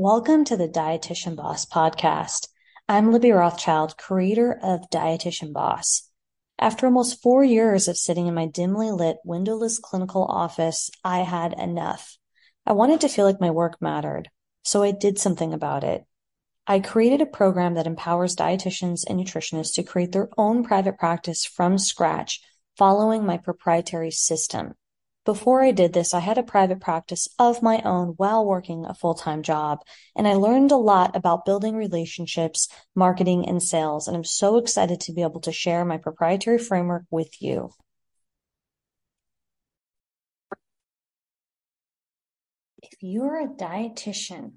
Welcome to the Dietitian Boss podcast. I'm Libby Rothschild, creator of Dietitian Boss. After almost 4 years of sitting in my dimly lit, windowless clinical office, I had enough. I wanted to feel like my work mattered, so I did something about it. I created a program that empowers dietitians and nutritionists to create their own private practice from scratch, following my proprietary system. Before I did this, I had a private practice of my own while working a full-time job, and I learned a lot about building relationships, marketing, and sales, and I'm so excited to be able to share my proprietary framework with you. If you're a dietitian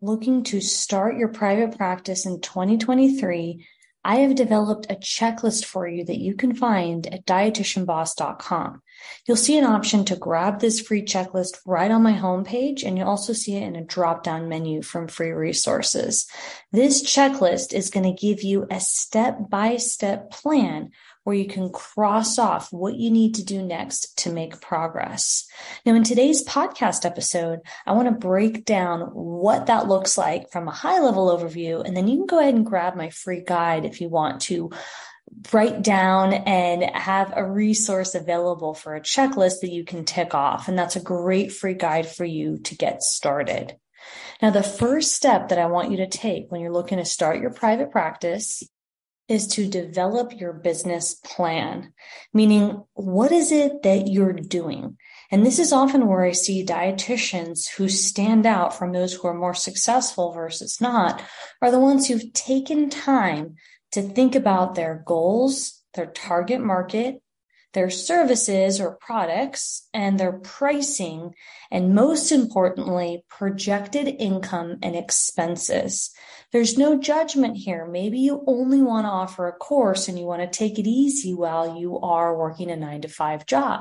looking to start your private practice in 2023, I have developed a checklist for you that you can find at dietitianboss.com. You'll see an option to grab this free checklist right on my homepage, and you'll also see it in a drop-down menu from free resources. This checklist is going to give you a step-by-step plan where you can cross off what you need to do next to make progress. Now, in today's podcast episode, I want to break down what that looks like from a high-level overview, and then you can go ahead and grab my free guide if you want to write down and have a resource available for a checklist that you can tick off, and that's a great free guide for you to get started. Now, the first step that I want you to take when you're looking to start your private practice is to develop your business plan, meaning what is it that you're doing? And this is often where I see dietitians who stand out from those who are more successful versus not, are the ones who've taken time to think about their goals, their target market, their services or products, and their pricing, and most importantly, projected income and expenses. There's no judgment here. Maybe you only want to offer a course and you want to take it easy while you are working a 9-to-5 job.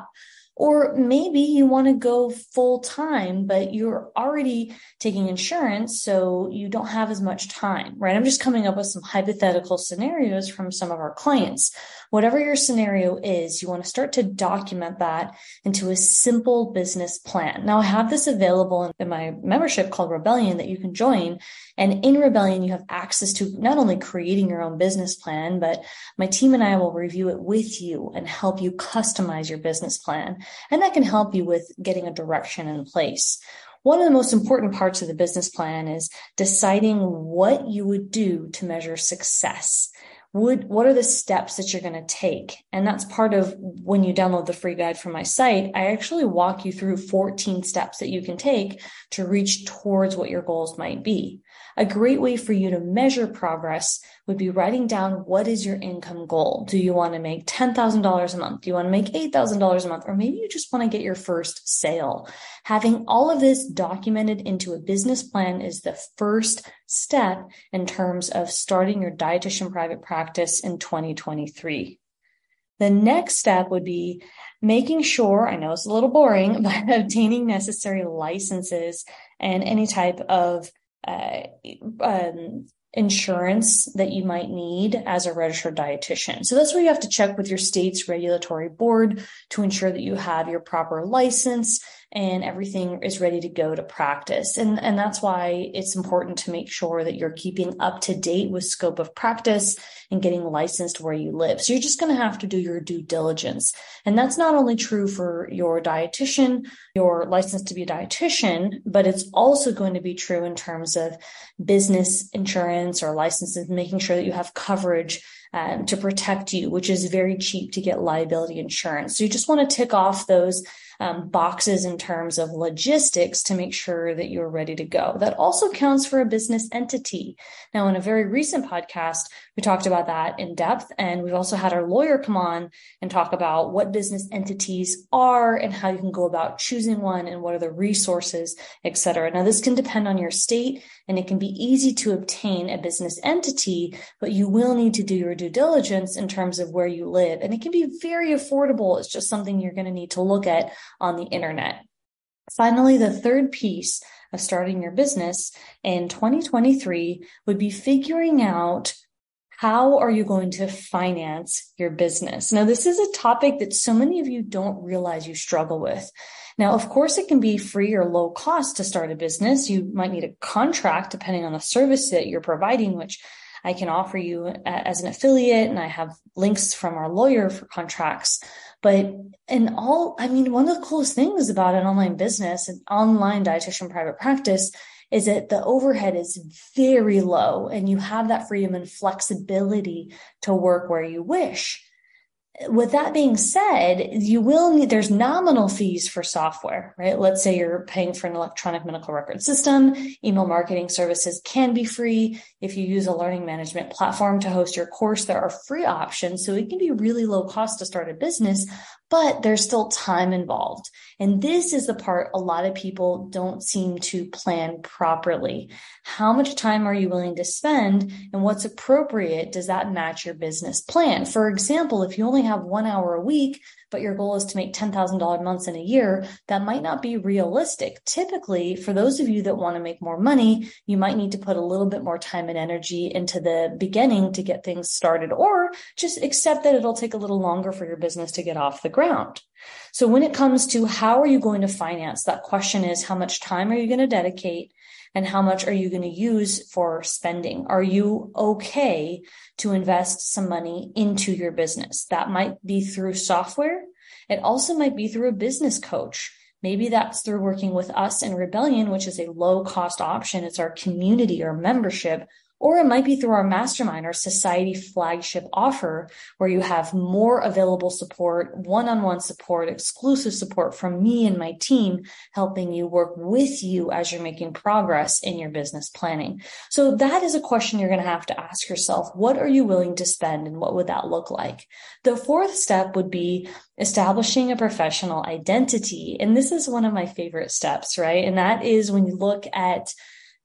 Or maybe you want to go full time, but you're already taking insurance, so you don't have as much time, right? I'm just coming up with some hypothetical scenarios from some of our clients. Whatever your scenario is, you want to start to document that into a simple business plan. Now, I have this available in my membership called Rebellion that you can join. And in Rebellion, you have access to not only creating your own business plan, but my team and I will review it with you and help you customize your business plan. And that can help you with getting a direction in place. One of the most important parts of the business plan is deciding what you would do to measure success. What are the steps that you're going to take? And that's part of when you download the free guide from my site. I actually walk you through 14 steps that you can take to reach towards what your goals might be. A great way for you to measure progress would be writing down, what is your income goal? Do you want to make $10,000 a month? Do you want to make $8,000 a month? Or maybe you just want to get your first sale. Having all of this documented into a business plan is the first step in terms of starting your dietitian private practice in 2023. The next step would be making sure, I know it's a little boring, but obtaining necessary licenses and any type of insurance that you might need as a registered dietitian. So that's where you have to check with your state's regulatory board to ensure that you have your proper license and everything is ready to go to practice. And that's why it's important to make sure that you're keeping up to date with scope of practice and getting licensed where you live. So you're just going to have to do your due diligence. And that's not only true for your dietitian, your license to be a dietitian, but it's also going to be true in terms of business insurance or licenses, making sure that you have coverage to protect you, which is very cheap to get liability insurance. So you just want to tick off those boxes in terms of logistics to make sure that you're ready to go. That also counts for a business entity. Now, in a very recent podcast, we talked about that in depth, and we've also had our lawyer come on and talk about what business entities are and how you can go about choosing one and what are the resources, et cetera. Now, this can depend on your state, and it can be easy to obtain a business entity, but you will need to do your due diligence in terms of where you live. And it can be very affordable. It's just something you're going to need to look at on the internet. Finally, the third piece of starting your business in 2023 would be figuring out How are you going to finance your business? Now, this is a topic that so many of you don't realize you struggle with. Now, of course, it can be free or low cost to start a business. You might need a contract depending on the service that you're providing, which I can offer you as an affiliate. And I have links from our lawyer for contracts. But one of the coolest things about an online business, an online dietitian private practice, is that the overhead is very low and you have that freedom and flexibility to work where you wish. With that being said, there's nominal fees for software, right? Let's say you're paying for an electronic medical record system. Email marketing services can be free. If you use a learning management platform to host your course, there are free options. So it can be really low cost to start a business, but there's still time involved. And this is the part a lot of people don't seem to plan properly. How much time are you willing to spend and what's appropriate? Does that match your business plan? For example, if you only have 1 hour a week, but your goal is to make $10,000 months in a year, that might not be realistic. Typically, for those of you that want to make more money, you might need to put a little bit more time and energy into the beginning to get things started, or just accept that it'll take a little longer for your business to get off the ground. So when it comes to how are you going to finance, that question is how much time are you going to dedicate and how much are you going to use for spending? Are you okay to invest some money into your business? That might be through software. It also might be through a business coach. Maybe that's through working with us in Rebellion, which is a low cost option. It's our community or membership. Or it might be through our mastermind or society flagship offer, where you have more available support, one-on-one support, exclusive support from me and my team, helping you work with you as you're making progress in your business planning. So that is a question you're going to have to ask yourself. What are you willing to spend and what would that look like? The fourth step would be establishing a professional identity. And this is one of my favorite steps, right? And that is when you look at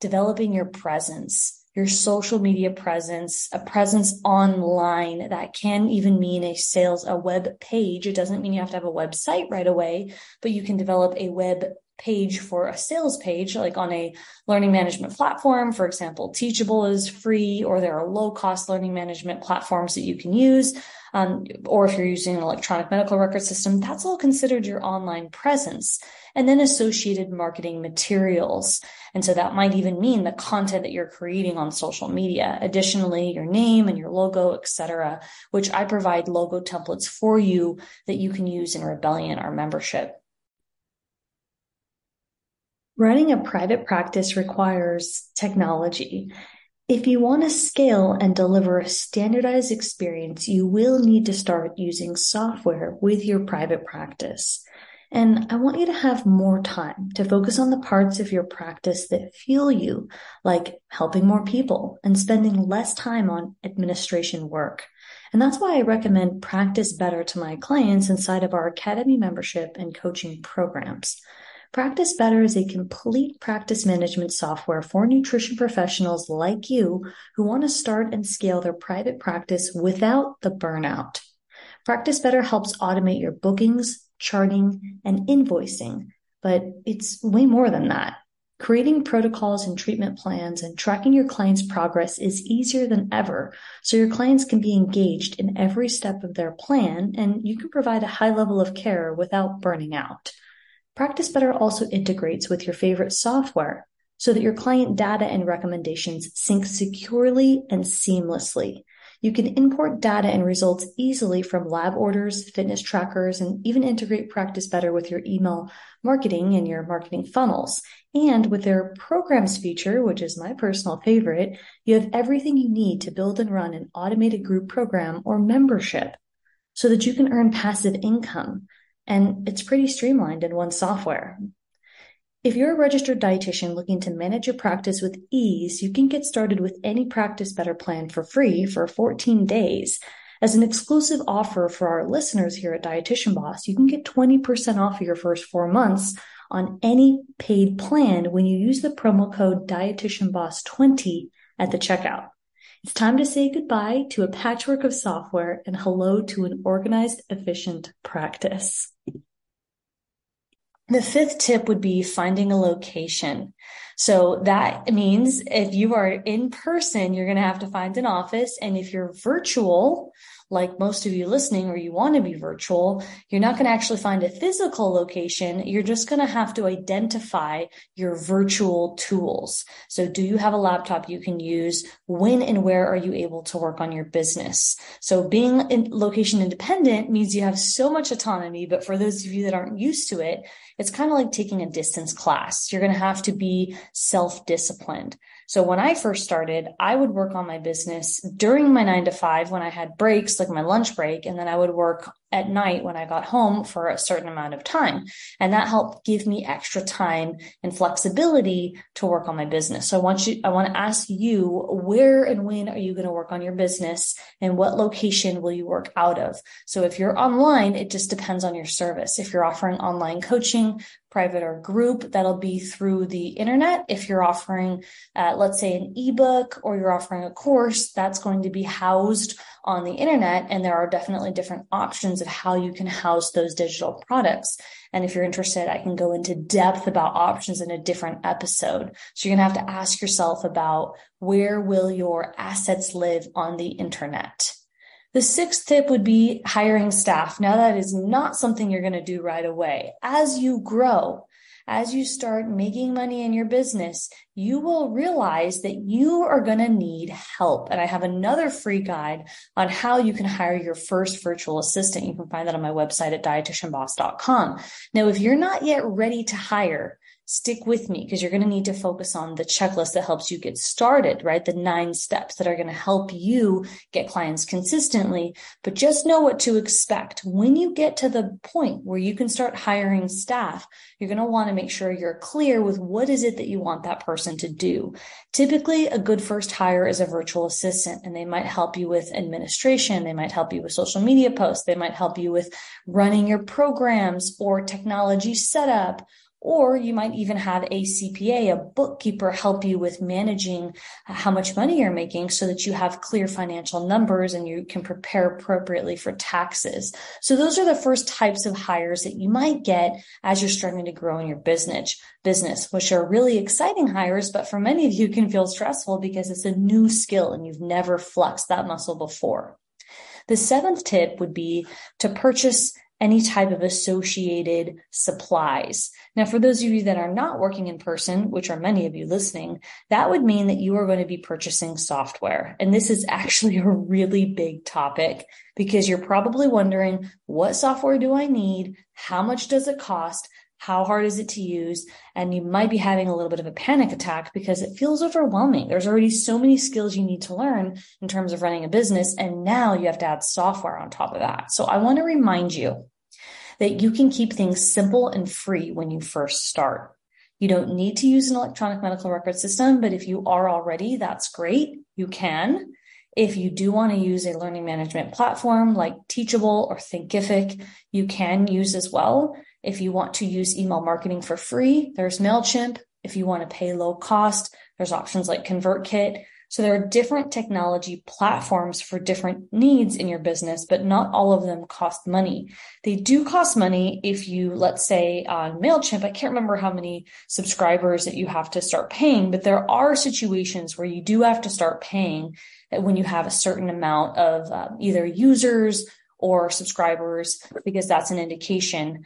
developing your presence, your social media presence, a presence online. That can even mean a web page. It doesn't mean you have to have a website right away, but you can develop a web page for a sales page, like on a learning management platform. For example, Teachable is free, or there are low cost learning management platforms that you can use. Or if you're using an electronic medical record system, that's all considered your online presence, and then associated marketing materials. And so that might even mean the content that you're creating on social media. Additionally, your name and your logo, etc., which I provide logo templates for you that you can use in Rebellion, our membership. Running a private practice requires technology. If you want to scale and deliver a standardized experience, you will need to start using software with your private practice. And I want you to have more time to focus on the parts of your practice that fuel you, like helping more people and spending less time on administration work. And that's why I recommend Practice Better to my clients inside of our academy membership and coaching programs. Practice Better is a complete practice management software for nutrition professionals like you who want to start and scale their private practice without the burnout. Practice Better helps automate your bookings, charting, and invoicing, but it's way more than that. Creating protocols and treatment plans and tracking your clients' progress is easier than ever, so your clients can be engaged in every step of their plan, and you can provide a high level of care without burning out. Practice Better also integrates with your favorite software so that your client data and recommendations sync securely and seamlessly. You can import data and results easily from lab orders, fitness trackers, and even integrate Practice Better with your email marketing and your marketing funnels. And with their programs feature, which is my personal favorite, you have everything you need to build and run an automated group program or membership so that you can earn passive income. And it's pretty streamlined in one software. If you're a registered dietitian looking to manage your practice with ease, you can get started with any Practice Better plan for free for 14 days. As an exclusive offer for our listeners here at Dietitian Boss, you can get 20% off of your first 4 months on any paid plan when you use the promo code DietitianBoss20 at the checkout. It's time to say goodbye to a patchwork of software and hello to an organized, efficient practice. The fifth tip would be finding a location. So that means if you are in person, you're going to have to find an office. And if you're virtual, like most of you listening, or you want to be virtual, you're not going to actually find a physical location. You're just going to have to identify your virtual tools. So do you have a laptop you can use? When and where are you able to work on your business? So being location independent means you have so much autonomy, but for those of you that aren't used to it, it's kind of like taking a distance class. You're going to have to be self-disciplined. So when I first started, I would work on my business during my 9 to 5 when I had breaks, like my lunch break, and then I would work at night when I got home for a certain amount of time. And that helped give me extra time and flexibility to work on my business. So I want to ask you, where and when are you going to work on your business, and what location will you work out of? So if you're online, it just depends on your service. If you're offering online coaching, private or group, that'll be through the internet. If you're offering, let's say an ebook, or you're offering a course, that's going to be housed on the internet. And there are definitely different options of how you can house those digital products. And if you're interested, I can go into depth about options in a different episode. So you're going to have to ask yourself about, where will your assets live on the internet? The sixth tip would be hiring staff. Now, that is not something you're going to do right away. As you grow, as you start making money in your business, you will realize that you are going to need help. And I have another free guide on how you can hire your first virtual assistant. You can find that on my website at dietitianboss.com. Now, if you're not yet ready to hire, stick with me, because you're going to need to focus on the checklist that helps you get started, right? The 9 steps that are going to help you get clients consistently. But just know what to expect. When you get to the point where you can start hiring staff, you're going to want to make sure you're clear with what is it that you want that person to do. Typically, a good first hire is a virtual assistant, and they might help you with administration. They might help you with social media posts. They might help you with running your programs or technology setup. Or you might even have a CPA, a bookkeeper, help you with managing how much money you're making so that you have clear financial numbers and you can prepare appropriately for taxes. So those are the first types of hires that you might get as you're starting to grow in your business, which are really exciting hires, but for many of you can feel stressful because it's a new skill and you've never flexed that muscle before. The 7th tip would be to purchase any type of associated supplies. Now, for those of you that are not working in person, which are many of you listening, that would mean that you are going to be purchasing software. And this is actually a really big topic, because you're probably wondering, what software do I need? How much does it cost? How hard is it to use? And you might be having a little bit of a panic attack because it feels overwhelming. There's already so many skills you need to learn in terms of running a business, and now you have to add software on top of that. So I want to remind you that you can keep things simple and free when you first start. You don't need to use an electronic medical record system, but if you are already, that's great. You can. If you do want to use a learning management platform like Teachable or Thinkific, you can use as well. If you want to use email marketing for free, there's MailChimp. If you want to pay low cost, there's options like ConvertKit. So there are different technology platforms for different needs in your business, but not all of them cost money. They do cost money if you, let's say on MailChimp, I can't remember how many subscribers that you have to start paying, but there are situations where you do have to start paying when you have a certain amount of either users or subscribers, because that's an indication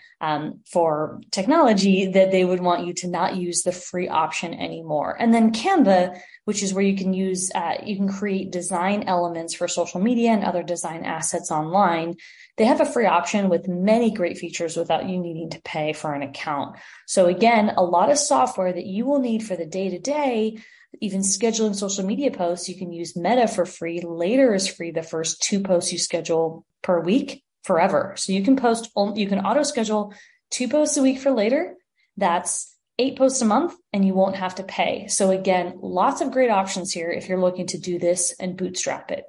for technology that they would want you to not use the free option anymore. And then Canva, which is where you can use, you can create design elements for social media and other design assets online. They have a free option with many great features without you needing to pay for an account. So again, a lot of software that you will need for the day-to-day, even scheduling social media posts. You can use Meta for free. Later is free. The first 2 posts you schedule per week forever. So you can auto schedule 2 posts a week for Later. That's 8 posts a month, and you won't have to pay. So again, lots of great options here if you're looking to do this and bootstrap it.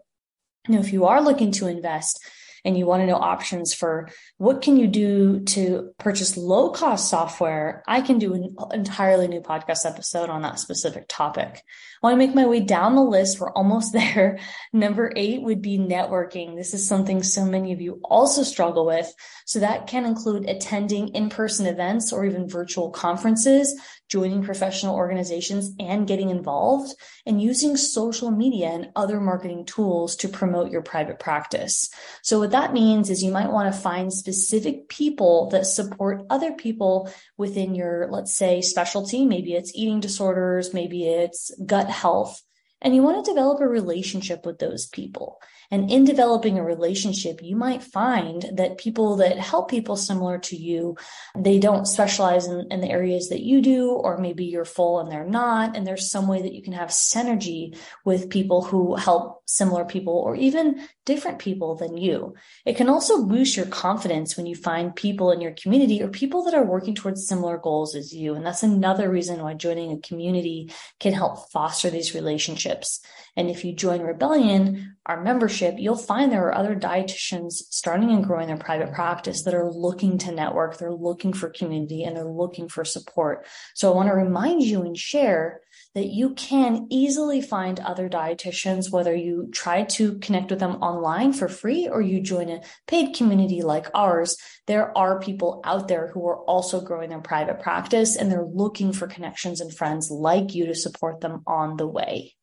Now, if you are looking to invest and you want to know options for what can you do to purchase low cost software, I can do an entirely new podcast episode on that specific topic. When I make my way down the list, we're almost there. Number 8 would be networking. This is something so many of you also struggle with. So that can include attending in-person events or even virtual conferences, joining professional organizations and getting involved, and using social media and other marketing tools to promote your private practice. So what that means is you might want to find specific people that support other people within your, let's say, specialty. Maybe it's eating disorders, maybe it's gut health, and you want to develop a relationship with those people. And in developing a relationship, you might find that people that help people similar to you, they don't specialize in the areas that you do, or maybe you're full and they're not. And there's some way that you can have synergy with people who help similar people or even different people than you. It can also boost your confidence when you find people in your community or people that are working towards similar goals as you. And that's another reason why joining a community can help foster these relationships. And if you join Rebellion, our membership, you'll find there are other dietitians starting and growing their private practice that are looking to network, they're looking for community, and they're looking for support. So I want to remind you and share that you can easily find other dietitians, whether you try to connect with them online for free or you join a paid community like ours. There are people out there who are also growing their private practice, and they're looking for connections and friends like you to support them on the way.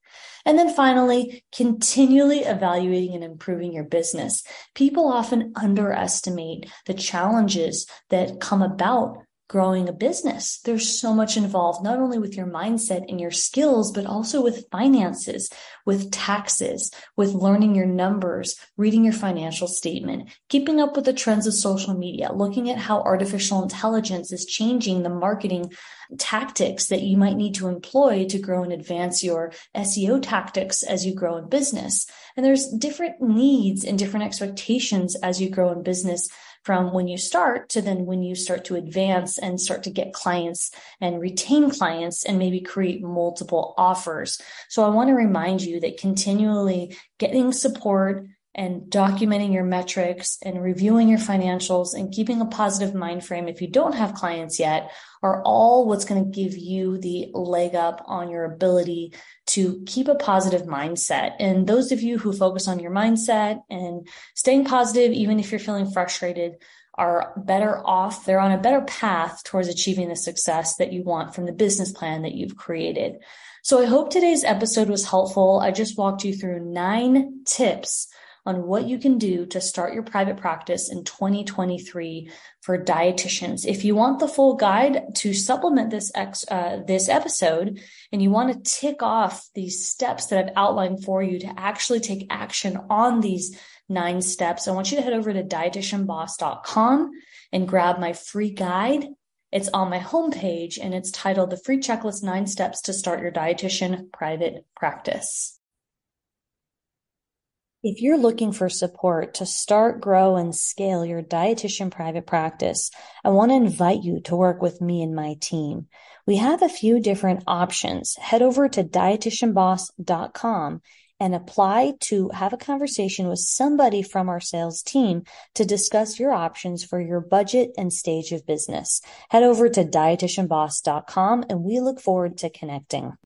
And then finally, continually evaluating and improving your business. People often underestimate the challenges that come about growing a business. There's so much involved, not only with your mindset and your skills, but also with finances, with taxes, with learning your numbers, reading your financial statement, keeping up with the trends of social media, looking at how artificial intelligence is changing the marketing tactics that you might need to employ to grow and advance your SEO tactics as you grow in business. And there's different needs and different expectations as you grow in business, from when you start to then when you start to advance and start to get clients and retain clients and maybe create multiple offers. So I want to remind you that continually getting support and documenting your metrics and reviewing your financials and keeping a positive mind frame if you don't have clients yet are all what's going to give you the leg up on your ability to keep a positive mindset. And those of you who focus on your mindset and staying positive, even if you're feeling frustrated, are better off. They're on a better path towards achieving the success that you want from the business plan that you've created. So I hope today's episode was helpful. I just walked you through 9 tips on what you can do to start your private practice in 2023 for dietitians. If you want the full guide to supplement this episode, and you want to tick off these steps that I've outlined for you to actually take action on these 9 steps, I want you to head over to dietitianboss.com and grab my free guide. It's on my homepage, and it's titled The Free Checklist 9 Steps to Start Your Dietitian Private Practice. If you're looking for support to start, grow, and scale your dietitian private practice, I want to invite you to work with me and my team. We have a few different options. Head over to dietitianboss.com and apply to have a conversation with somebody from our sales team to discuss your options for your budget and stage of business. Head over to dietitianboss.com, and we look forward to connecting.